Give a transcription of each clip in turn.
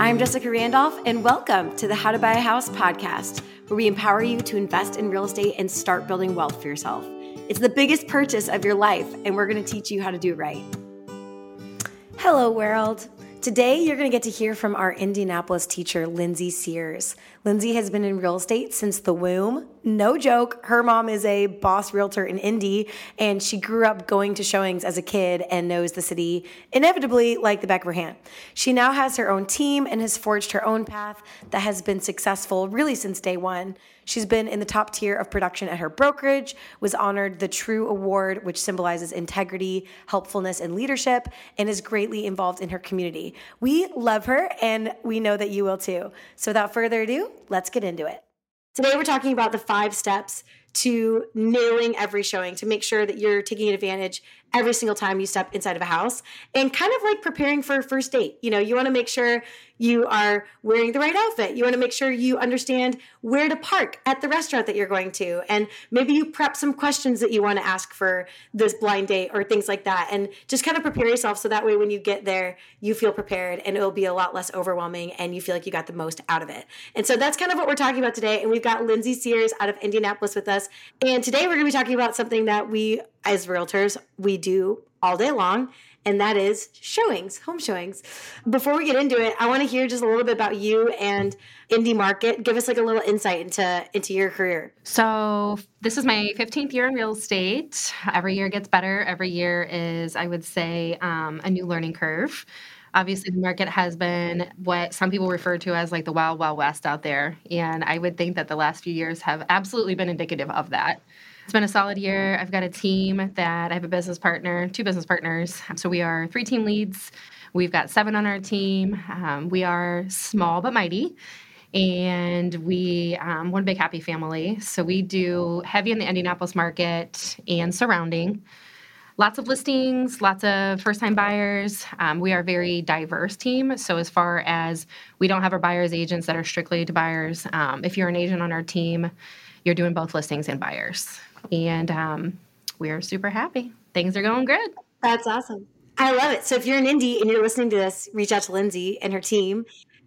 I'm Jessica Randolph, and welcome to the How to Buy a House podcast, where we empower you to invest in real estate and start building wealth for yourself. It's the biggest purchase of your life, and we're going to teach you how to do it right. Hello, world. Today, you're going to get to hear from our Indianapolis teacher, Lindsay Sears. Lindsay has been in real estate since the womb. No joke. Her mom is a boss realtor in Indy, and she grew up going to showings as a kid and knows the city inevitably like the back of her hand. She now has her own team and has forged her own path that has been successful really since day one. She's been in the top tier of production at her brokerage, was honored the True Award, which symbolizes integrity, helpfulness, and leadership, and is greatly involved in her community. We love her, and we know that you will too. So without further ado, let's get into it. Today, we're talking about the 5 steps to nailing every showing, to make sure that you're taking advantage every single time you step inside of a house, and kind of like preparing for a first date. You know, you want to make sure you are wearing the right outfit. You want to make sure you understand where to park at the restaurant that you're going to. And maybe you prep some questions that you want to ask for this blind date or things like that. And just kind of prepare yourself so that way when you get there, you feel prepared and it'll be a lot less overwhelming and you feel like you got the most out of it. And so that's kind of what we're talking about today. And we've got Lindsay Sears out of Indianapolis with us. And today we're going to be talking about something that we, as realtors, we do all day long, and that is showings, home showings. Before we get into it, I want to hear just a little bit about you and Indy market. Give us like a little insight into your career. So this is my 15th year in real estate. Every year gets better. Every year is, I would say, a new learning curve. Obviously, the market has been what some people refer to as like the wild, wild west out there. And I would think that the last few years have absolutely been indicative of that. It's been a solid year. I've got a team that I have a business partner, 2 business partners. So we are 3 team leads. We've got 7 on our team. We are small but mighty. And we one big happy family. So we do heavy in the Indianapolis market and surrounding. Lots of listings, lots of first-time buyers. We are a very diverse team. So as far as we don't have our buyers agents that are strictly to buyers. If you're an agent on our team, you're doing both listings and buyers. And we are super happy. Things are going good. That's awesome. I love it. So if you're in Indy and you're listening to this, reach out to Lindsay and her team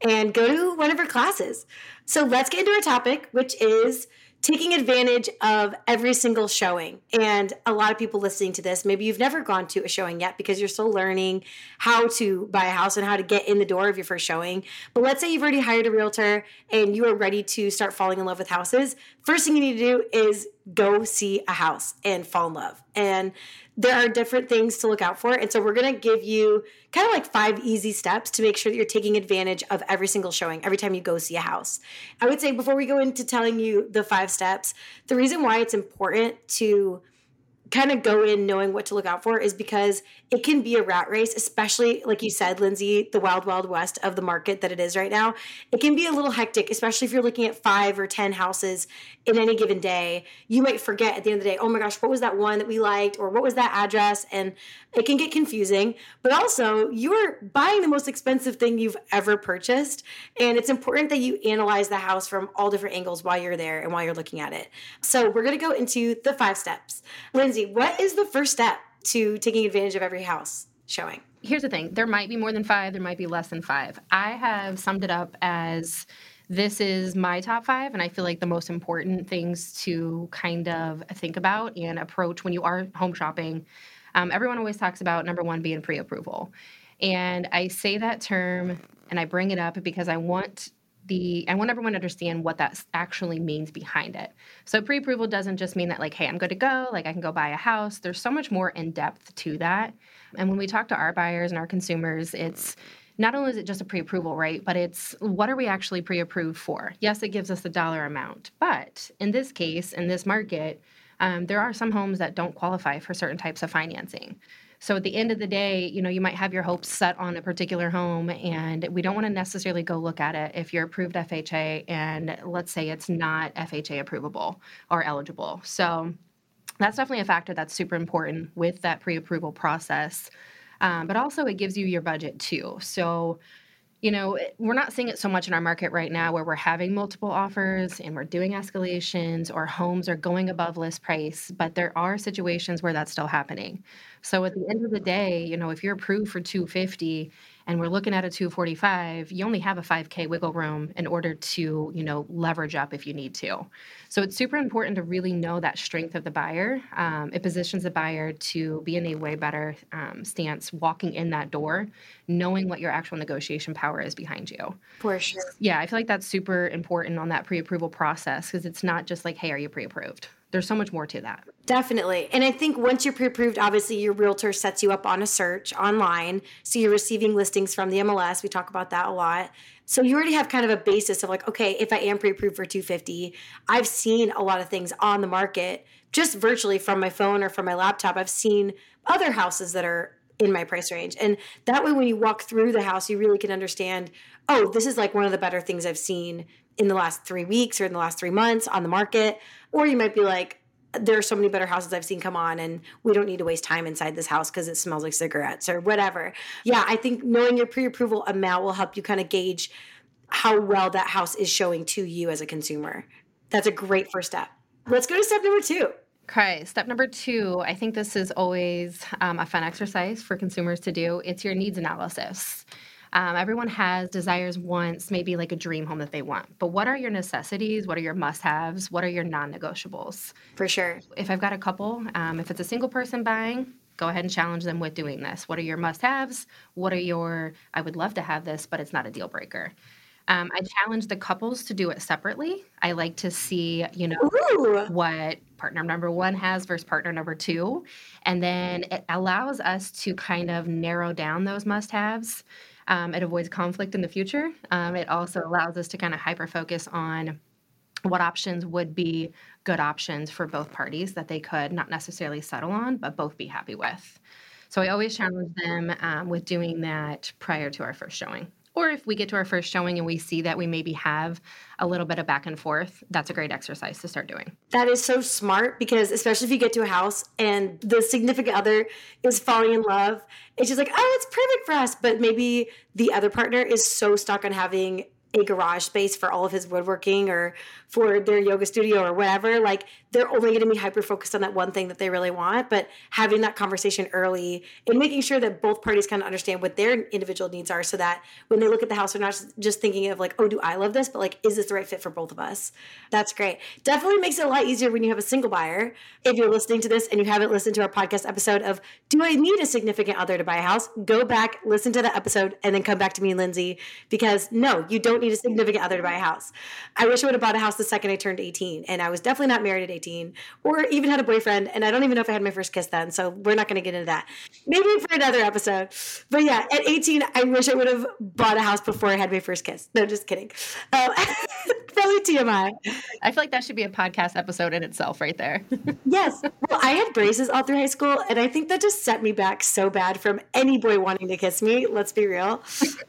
and go to one of her classes. So let's get into our topic, which is taking advantage of every single showing. And a lot of people listening to this, maybe you've never gone to a showing yet because you're still learning how to buy a house and how to get in the door of your first showing. But let's say you've already hired a realtor and you are ready to start falling in love with houses. First thing you need to do is go see a house and fall in love. And there are different things to look out for. And so we're going to give you kind of like 5 easy steps to make sure that you're taking advantage of every single showing, every time you go see a house. I would say before we go into telling you the 5 steps, the reason why it's important to kind of go in knowing what to look out for is because it can be a rat race, especially like you said, Lindsay, the wild, wild west of the market that it is right now. It can be a little hectic, especially if you're looking at 5 or 10 houses in any given day. You might forget at the end of the day, oh my gosh, what was that one that we liked? Or what was that address? And it can get confusing, but also you're buying the most expensive thing you've ever purchased. And it's important that you analyze the house from all different angles while you're there and while you're looking at it. So we're going to go into the 5 steps. Lindsay, what is the first step to taking advantage of every house showing? Here's the thing. There might be more than 5. There might be less than 5. I have summed it up as this is my top 5, and I feel like the most important things to kind of think about and approach when you are home shopping. Everyone always talks about number 1 being pre-approval. And I say that term, and I bring it up because I want everyone to understand what that actually means behind it. So pre-approval doesn't just mean that like, hey, I'm good to go, like I can go buy a house. There's so much more in depth to that. And when we talk to our buyers and our consumers, it's not only is it just a pre-approval, right? But it's what are we actually pre-approved for? Yes, it gives us the dollar amount. But in this case, in this market, there are some homes that don't qualify for certain types of financing. So at the end of the day, you know, you might have your hopes set on a particular home, and we don't want to necessarily go look at it if you're approved FHA, and let's say it's not FHA approvable or eligible. So that's definitely a factor that's super important with that pre-approval process. But also it gives you your budget too. So, you know, we're not seeing it so much in our market right now where we're having multiple offers and we're doing escalations or homes are going above list price, but there are situations where that's still happening. So at the end of the day, you know, if you're approved for $250 and we're looking at a 245, you only have a 5K wiggle room in order to, you know, leverage up if you need to. So it's super important to really know that strength of the buyer. It positions the buyer to be in a way better stance walking in that door, knowing what your actual negotiation power is behind you. For sure. Yeah, I feel like that's super important on that pre-approval process, because it's not just like, hey, are you pre-approved? There's so much more to that. Definitely. And I think once you're pre-approved, obviously your realtor sets you up on a search online. So you're receiving listings from the MLS. We talk about that a lot. So you already have kind of a basis of like, okay, if I am pre-approved for 250, I've seen a lot of things on the market just virtually from my phone or from my laptop. I've seen other houses that are in my price range. And that way, when you walk through the house, you really can understand, oh, this is like one of the better things I've seen in the last 3 weeks or in the last 3 months on the market. Or you might be like, there are so many better houses I've seen come on, and we don't need to waste time inside this house because it smells like cigarettes or whatever. Yeah, I think knowing your pre-approval amount will help you kind of gauge how well that house is showing to you as a consumer. That's a great first step. Let's go to step number 2. Okay, step number 2, I think this is always a fun exercise for consumers to do. It's your needs analysis. Everyone has desires, wants, maybe like a dream home that they want. But what are your necessities? What are your must-haves? What are your non-negotiables? For sure. If I've got a couple, if it's a single person buying, go ahead and challenge them with doing this. What are your must-haves? What are your, I would love to have this, but it's not a deal breaker. I challenge the couples to do it separately. I like to see, you know, what partner number 1 has versus partner number 2. And then it allows us to kind of narrow down those must-haves. It avoids conflict in the future. It also allows us to kind of hyper-focus on what options would be good options for both parties that they could not necessarily settle on, but both be happy with. So I always challenge them with doing that prior to our first showing. Or if we get to our first showing and we see that we maybe have a little bit of back and forth, that's a great exercise to start doing. That is so smart, because especially if you get to a house and the significant other is falling in love, it's just like, oh, it's perfect for us. But maybe the other partner is so stuck on having a garage space for all of his woodworking or for their yoga studio or whatever. Like, they're only going to be hyper-focused on that one thing that they really want, but having that conversation early and making sure that both parties kind of understand what their individual needs are, so that when they look at the house, they're not just thinking of like, oh, do I love this? But like, is this the right fit for both of us? That's great. Definitely makes it a lot easier when you have a single buyer. If you're listening to this and you haven't listened to our podcast episode of Do I Need a Significant Other to Buy a House? Go back, listen to that episode, and then come back to me and Lindsay, because no, you don't need a significant other to buy a house. I wish I would have bought a house the second I turned 18, and I was definitely not married at 18 or even had a boyfriend, and I don't even know if I had my first kiss then, so we're not going to get into that. Maybe for another episode. But yeah, at 18, I wish I would have bought a house before I had my first kiss. No, just kidding. Probably TMI. I feel like that should be a podcast episode in itself right there. Yes. Well, I had braces all through high school, and I think that just set me back so bad from any boy wanting to kiss me. Let's be real.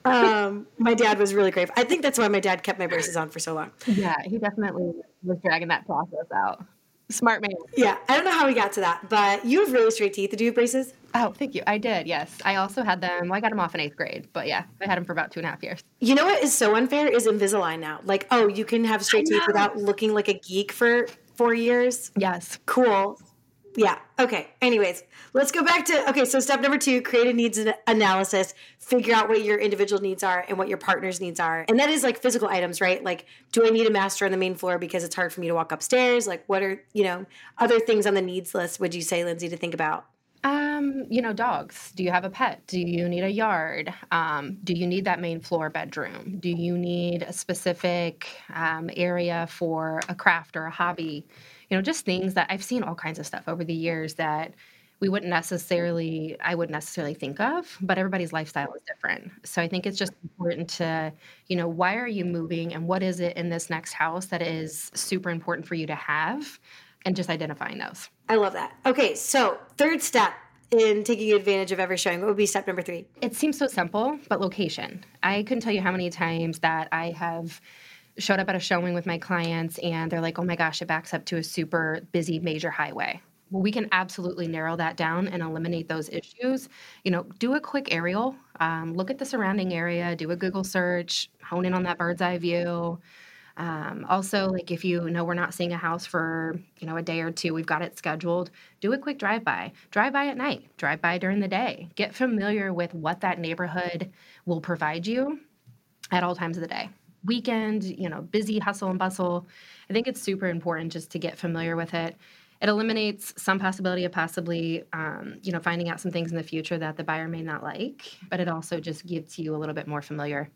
My dad was really great. I think that's why my dad kept my braces on for so long. Yeah, he definitely was dragging that process out. Smart man. Yeah, I don't know how we got to that, but you have really straight teeth. Did you have braces? Oh, thank you. I did, yes. I also had them. Well, I got them off in 8th grade, but yeah, I had them for about 2.5 years. You know what is so unfair is Invisalign now. Like, oh, you can have straight teeth without looking like a geek for 4 years? Yes. Cool. Yeah. Okay. Anyways, let's go back to, okay, so step number 2, create a needs analysis, figure out what your individual needs are and what your partner's needs are. And that is like physical items, right? Like, do I need a master on the main floor because it's hard for me to walk upstairs? Like, what are, you know, other things on the needs list would you say, Lindsay, to think about? You know, dogs. Do you have a pet? Do you need a yard? Do you need that main floor bedroom? Do you need a specific area for a craft or a hobby? You know, just things that I've seen all kinds of stuff over the years that we wouldn't necessarily, I wouldn't necessarily think of, but everybody's lifestyle is different. So I think it's just important to, you know, why are you moving and what is it in this next house that is super important for you to have? And just identifying those. I love that. Okay, so third step in taking advantage of every showing, what would be step number 3? It seems so simple, but location. I couldn't tell you how many times that I have showed up at a showing with my clients and they're like, oh my gosh, it backs up to a super busy major highway. Well, we can absolutely narrow that down and eliminate those issues. You know, do a quick aerial, look at the surrounding area, do a Google search, hone in on that bird's eye view. Also, like if you know we're not seeing a house for, a day or two, we've got it scheduled, do a quick drive-by. Drive-by at night. Drive-by during the day. Get familiar with what that neighborhood will provide you at all times of the day. Weekend, busy hustle and bustle. I think it's super important just to get familiar with it. It eliminates some possibility of possibly, finding out some things in the future that the buyer may not like, but it also just gives you a little bit more familiar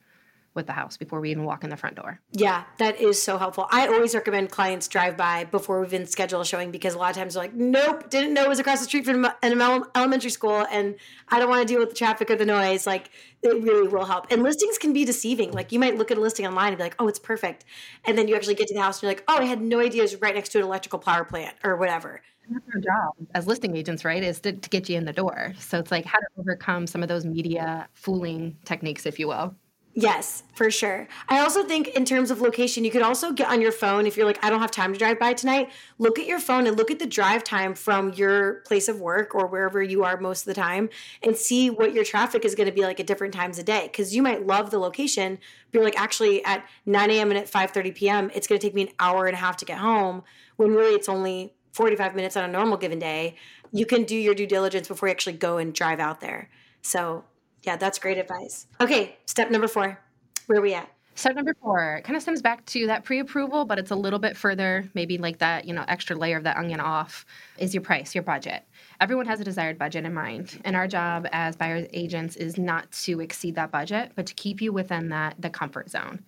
with the house before we even walk in the front door. Yeah, that is so helpful. I always recommend clients drive by before we even schedule a showing because a lot of times they're like, nope, didn't know it was across the street from an elementary school and I don't want to deal with the traffic or the noise. Like it really will help. And listings can be deceiving. Like you might look at a listing online and be like, oh, it's perfect. And then you actually get to the house and you're like, oh, I had no idea it's right next to an electrical power plant or whatever. That's our job as listing agents, right, is to get you in the door. So it's like how to overcome some of those media fooling techniques, if you will. Yes, for sure. I also think in terms of location, you could also get on your phone if you're like, I don't have time to drive by tonight. Look at your phone and look at the drive time from your place of work or wherever you are most of the time and see what your traffic is going to be like at different times a day. Because you might love the location, but you're like, actually at 9 a.m. and at 5:30 p.m., it's going to take me an hour and a half to get home when really it's only 45 minutes on a normal given day. You can do your due diligence before you actually go and drive out there. So yeah, that's great advice. Okay, step number 4. Where are we at? Step number 4 kind of stems back to that pre-approval, but it's a little bit further, maybe like that, extra layer of that onion off is your price, your budget. Everyone has a desired budget in mind. And our job as buyer's agents is not to exceed that budget, but to keep you within the comfort zone.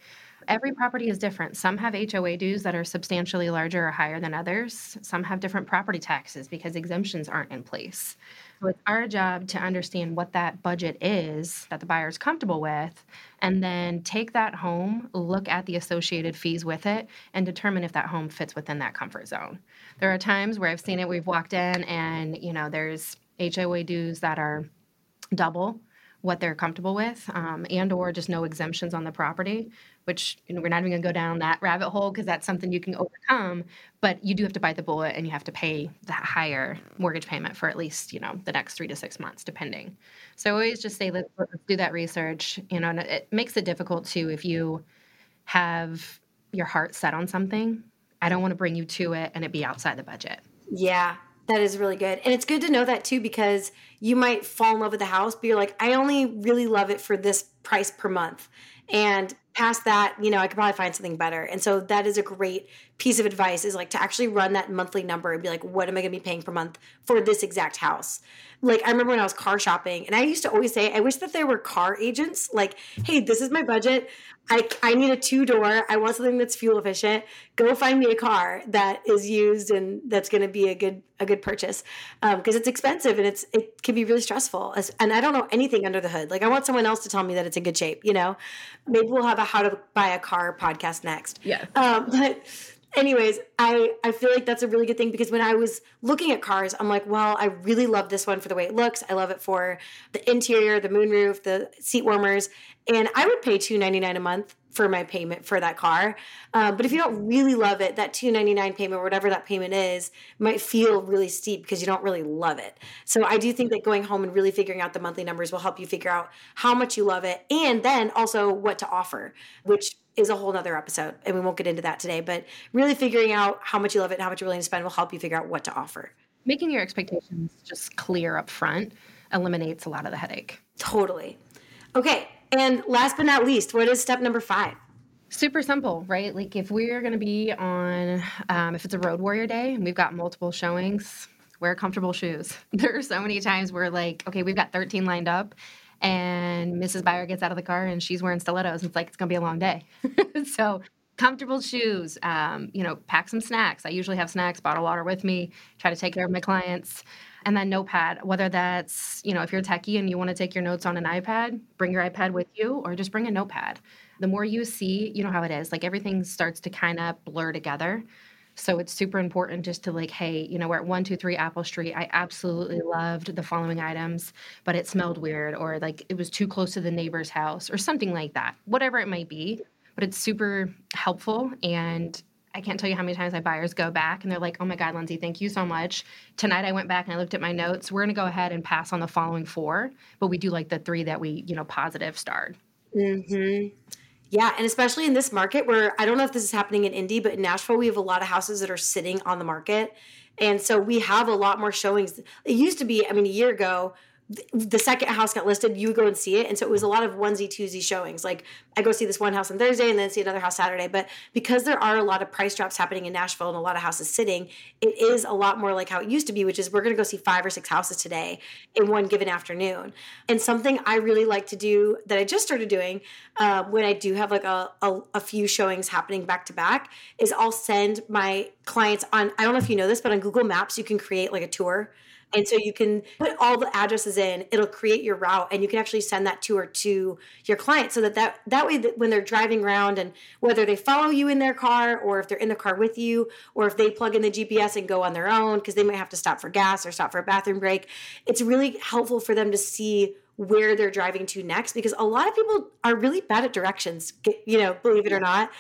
Every property is different. Some have HOA dues that are substantially larger or higher than others. Some have different property taxes because exemptions aren't in place. So it's our job to understand what that budget is that the buyer is comfortable with, and then take that home, look at the associated fees with it, and determine if that home fits within that comfort zone. There are times where I've seen it, we've walked in and, there's HOA dues that are double what they're comfortable with, and or just no exemptions on the property, which we're not even going to go down that rabbit hole because that's something you can overcome, but you do have to bite the bullet and you have to pay the higher mortgage payment for at least, the next 3 to 6 months, depending. So I always just say, let's do that research, and it makes it difficult too if you have your heart set on something. I don't want to bring you to it and it be outside the budget. Yeah. That is really good. And it's good to know that too, because you might fall in love with the house, but you're like, I only really love it for this price per month. And past that, I could probably find something better. And so that is a great piece of advice is like to actually run that monthly number and be like, what am I going to be paying per month for this exact house? Like I remember when I was car shopping and I used to always say, I wish that there were car agents like, hey, this is my budget. I need a 2-door. I want something that's fuel efficient. Go find me a car that is used and that's going to be a good purchase because it's expensive and it can be really stressful. And I don't know anything under the hood. Like I want someone else to tell me that it's in good shape. Maybe we'll have a How to Buy a Car podcast next. Yeah. But anyways, I feel like that's a really good thing because when I was looking at cars, I'm like, well, I really love this one for the way it looks. I love it for the interior, the moonroof, the seat warmers. And I would pay $299 a month for my payment for that car. But if you don't really love it, that $299 payment or whatever that payment is might feel really steep because you don't really love it. So I do think that going home and really figuring out the monthly numbers will help you figure out how much you love it and then also what to offer, which is a whole nother episode. And we won't get into that today, but really figuring out how much you love it and how much you're willing to spend will help you figure out what to offer. Making your expectations just clear up front eliminates a lot of the headache. Totally. Okay. And last but not least, what is step number 5? Super simple, right? Like if we're going to be on, if it's a road warrior day and we've got multiple showings, wear comfortable shoes. There are so many times where like, okay, we've got 13 lined up and Mrs. Buyer gets out of the car and she's wearing stilettos. It's like, it's going to be a long day. So comfortable shoes, pack some snacks. I usually have snacks, bottle water with me, try to take care of my clients. And then notepad, whether that's, if you're techie and you want to take your notes on an iPad, bring your iPad with you or just bring a notepad. The more you see, how it is, like everything starts to kind of blur together. So it's super important just to like, hey, we're at 123 Apple Street. I absolutely loved the following items, but it smelled weird or like it was too close to the neighbor's house or something like that, whatever it might be. But it's super helpful and I can't tell you how many times my buyers go back and they're like, oh my God, Lindsay, thank you so much. Tonight I went back and I looked at my notes. We're going to go ahead and pass on the following 4, but we do like the 3 that we, positive starred. Mm-hmm. Yeah, and especially in this market where, I don't know if this is happening in Indy, but in Nashville, we have a lot of houses that are sitting on the market. And so we have a lot more showings. It used to be, I mean, a year ago, the second house got listed, you would go and see it. And so it was a lot of onesie, twosie showings. Like, I go see this one house on Thursday and then see another house Saturday. But because there are a lot of price drops happening in Nashville and a lot of houses sitting, it is a lot more like how it used to be, which is we're going to go see 5 or 6 houses today in one given afternoon. And something I really like to do that I just started doing when I do have like a few showings happening back to back is I'll send my clients on, I don't know if you know this, but on Google Maps, you can create like a tour. And so you can put all the addresses in, it'll create your route, and you can actually send that tour to your client so that way that when they're driving around and whether they follow you in their car or if they're in the car with you or if they plug in the GPS and go on their own because they might have to stop for gas or stop for a bathroom break, it's really helpful for them to see where they're driving to next because a lot of people are really bad at directions, you know, believe it or not.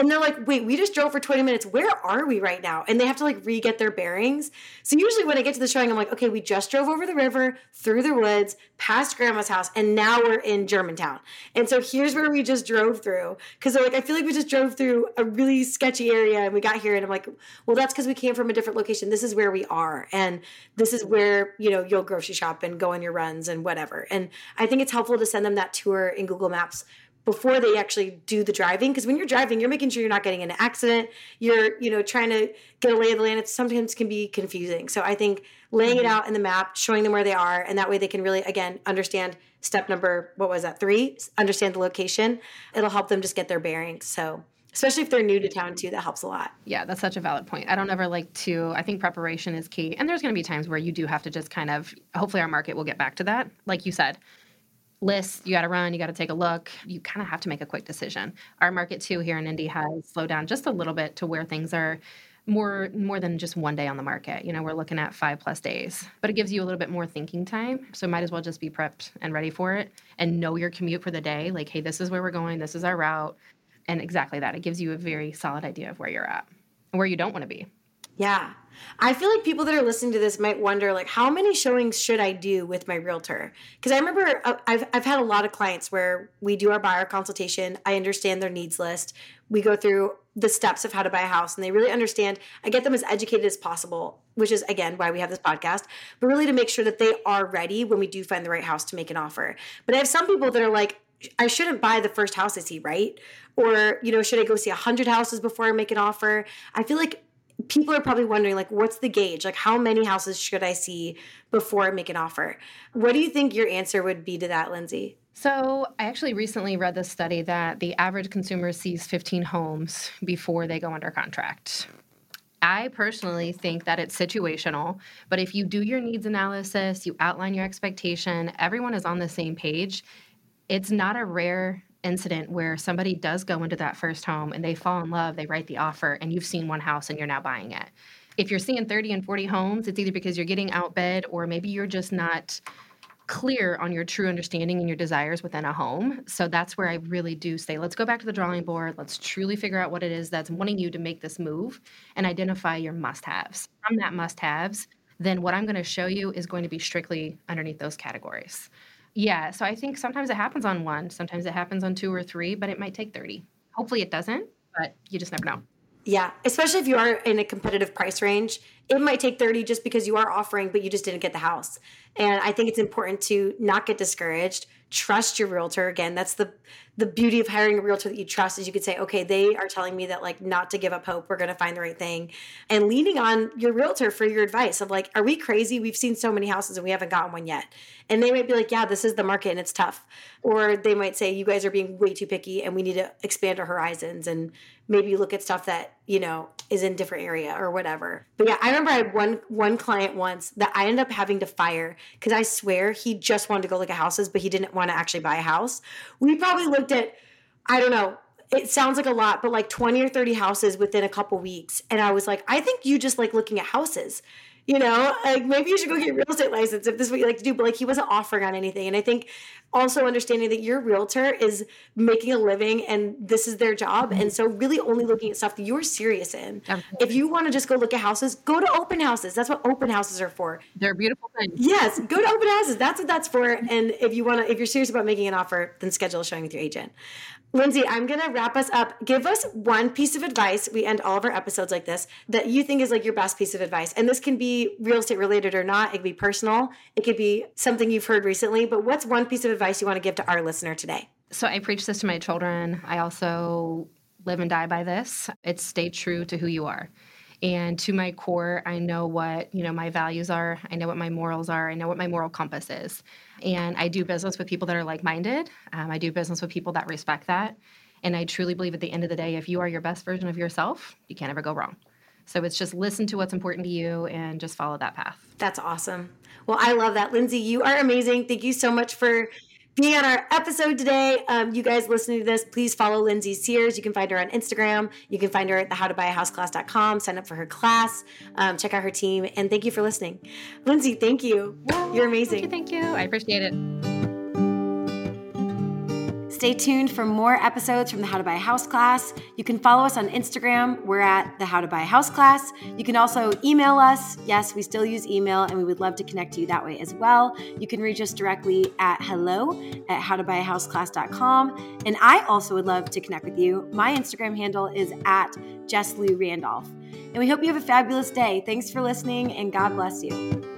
And they're like, wait, we just drove for 20 minutes. Where are we right now? And they have to like re-get their bearings. So usually when I get to the showing, I'm like, okay, we just drove over the river, through the woods, past grandma's house, and now we're in Germantown. And so here's where we just drove through. Because they're like, I feel like we just drove through a really sketchy area and we got here. And I'm like, well, that's because we came from a different location. This is where we are. And this is where, you know, you'll grocery shop and go on your runs and whatever. And I think it's helpful to send them that tour in Google Maps before they actually do the driving. Because when you're driving, you're making sure you're not getting in an accident. You're, you know, trying to get a lay of the land. It sometimes can be confusing. So I think laying it out in the map, showing them where they are, and that way they can really, again, understand step number, what was that, 3? Understand the location. It'll help them just get their bearings. So especially if they're new to town too, that helps a lot. Yeah, that's such a valid point. I don't ever like to, I think preparation is key. And there's going to be times where you do have to just kind of, hopefully our market will get back to that. Like you said, list, you got to run, you got to take a look. You kind of have to make a quick decision. Our market too here in Indy has slowed down just a little bit to where things are more than just one day on the market. You know, we're looking at 5+ days, but it gives you a little bit more thinking time. So might as well just be prepped and ready for it and know your commute for the day. Like, hey, this is where we're going. This is our route. And exactly that. It gives you a very solid idea of where you're at and where you don't want to be. Yeah. I feel like people that are listening to this might wonder, like, how many showings should I do with my realtor? Because I remember I've had a lot of clients where we do our buyer consultation. I understand their needs list. We go through the steps of how to buy a house, and they really understand. I get them as educated as possible, which is, again, why we have this podcast, but really to make sure that they are ready when we do find the right house to make an offer. But I have some people that are like, I shouldn't buy the first house I see, right? Or, you know, should I go see 100 houses before I make an offer? I feel like people are probably wondering, like, what's the gauge? Like, how many houses should I see before I make an offer? What do you think your answer would be to that, Lindsay? So I actually recently read this study that the average consumer sees 15 homes before they go under contract. I personally think that it's situational, but if you do your needs analysis, you outline your expectation, everyone is on the same page, it's not a rare incident where somebody does go into that first home and they fall in love, they write the offer, and you've seen one house and you're now buying it. If you're seeing 30 and 40 homes, it's either because you're getting outbid or maybe you're just not clear on your true understanding and your desires within a home. So that's where I really do say, let's go back to the drawing board. Let's truly figure out what it is that's wanting you to make this move and identify your must-haves. From that must-haves, then what I'm going to show you is going to be strictly underneath those categories. Yeah, so I think sometimes it happens on 1, sometimes it happens on 2 or 3, but it might take 30. Hopefully it doesn't, but you just never know. Yeah, especially if you are in a competitive price range, it might take 30 just because you are offering, but you just didn't get the house. And I think it's important to not get discouraged. Trust your realtor. Again, that's the beauty of hiring a realtor that you trust, is you could say, okay, they are telling me that, like, not to give up hope, we're going to find the right thing. And leaning on your realtor for your advice of, like, are we crazy? We've seen so many houses and we haven't gotten one yet. And they might be like, yeah, this is the market and it's tough. Or they might say, you guys are being way too picky and we need to expand our horizons and maybe look at stuff that, you know, is in different area or whatever. But yeah, I remember I had one client once that I ended up having to fire because I swear he just wanted to go look at houses, but he didn't want to actually buy a house. We probably looked at, I don't know, it sounds like a lot, but like 20 or 30 houses within a couple weeks. And I was like, I think you just like looking at houses. You know, like, maybe you should go get a real estate license if this is what you like to do. But, like, he wasn't offering on anything. And I think also understanding that your realtor is making a living and this is their job. And so really only looking at stuff that you're serious in. Absolutely. If you want to just go look at houses, go to open houses. That's what open houses are for. They're beautiful things. Yes. Go to open houses. That's what that's for. And if you're serious about making an offer, then schedule a showing with your agent. Lindsay, I'm going to wrap us up. Give us one piece of advice. We end all of our episodes like this, that you think is like your best piece of advice. And this can be real estate related or not. It could be personal. It could be something you've heard recently. But what's one piece of advice you want to give to our listener today? So I preach this to my children. I also live and die by this. It's stay true to who you are. And to my core, I know what, my values are. I know what my morals are. I know what my moral compass is. And I do business with people that are like-minded. I do business with people that respect that. And I truly believe at the end of the day, if you are your best version of yourself, you can't ever go wrong. So it's just listen to what's important to you and just follow that path. That's awesome. Well, I love that. Lindsay, you are amazing. Thank you so much for being on our episode today. You guys listening to this, please follow Lindsay Sears. You can find her on Instagram. You can find her at thehowtobuyahouseclass.com. Sign up for her class. Check out her team. And thank you for listening. Lindsay, thank you. You're amazing. Thank you. I appreciate it. Stay tuned for more episodes from the How to Buy a House class. You can follow us on Instagram. We're at the How to Buy a House class. You can also email us. Yes, we still use email, and we would love to connect to you that way as well. You can reach us directly at hello@howtobuyahouseclass.com. And I also would love to connect with you. My Instagram handle is at JessLouRandolph. And we hope you have a fabulous day. Thanks for listening, and God bless you.